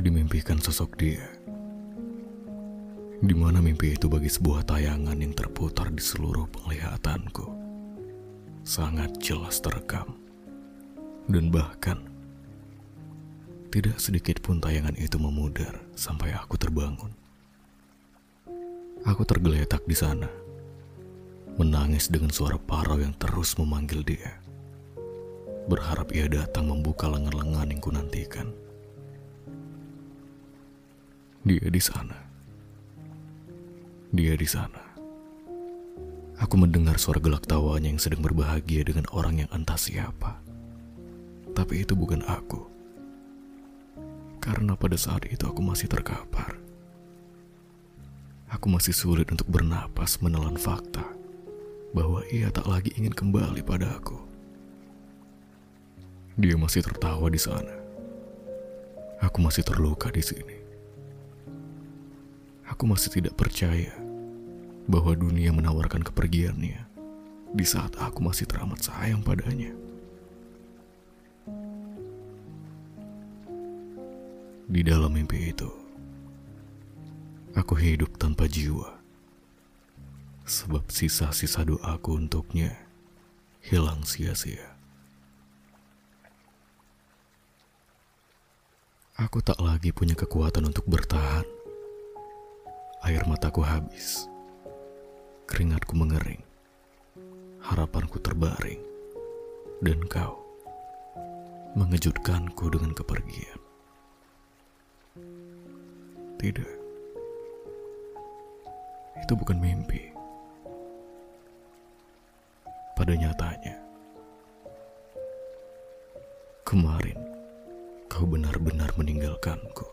aku dimimpikan sosok dia. Di mana mimpi itu bagi sebuah tayangan yang terputar di seluruh penglihatanku. Sangat jelas terekam. Dan bahkan, tidak sedikit pun tayangan itu memudar sampai aku terbangun. Aku tergeletak di sana, menangis dengan suara parau yang terus memanggil dia. Berharap ia datang membuka lengan-lengan yang kunantikan. Dia di sana. Aku mendengar suara gelak tawanya yang sedang berbahagia dengan orang yang entah siapa. Tapi itu bukan aku. Karena pada saat itu aku masih terkapar. Aku masih sulit untuk bernapas menelan fakta bahwa ia tak lagi ingin kembali pada aku. Dia masih tertawa di sana. Aku masih terluka di sini. Aku masih tidak percaya bahwa dunia menawarkan kepergiannya di saat aku masih teramat sayang padanya. Di dalam mimpi itu, aku hidup tanpa jiwa. Sebab sisa-sisa doaku untuknya hilang sia-sia. Aku tak lagi punya kekuatan untuk bertahan. Air mataku habis. Keringatku mengering. Harapanku terbaring. Dan kau mengejutkanku dengan kepergian. Tidak. Itu bukan mimpi. Pada nyatanya, kemarin kau benar-benar meninggalkanku.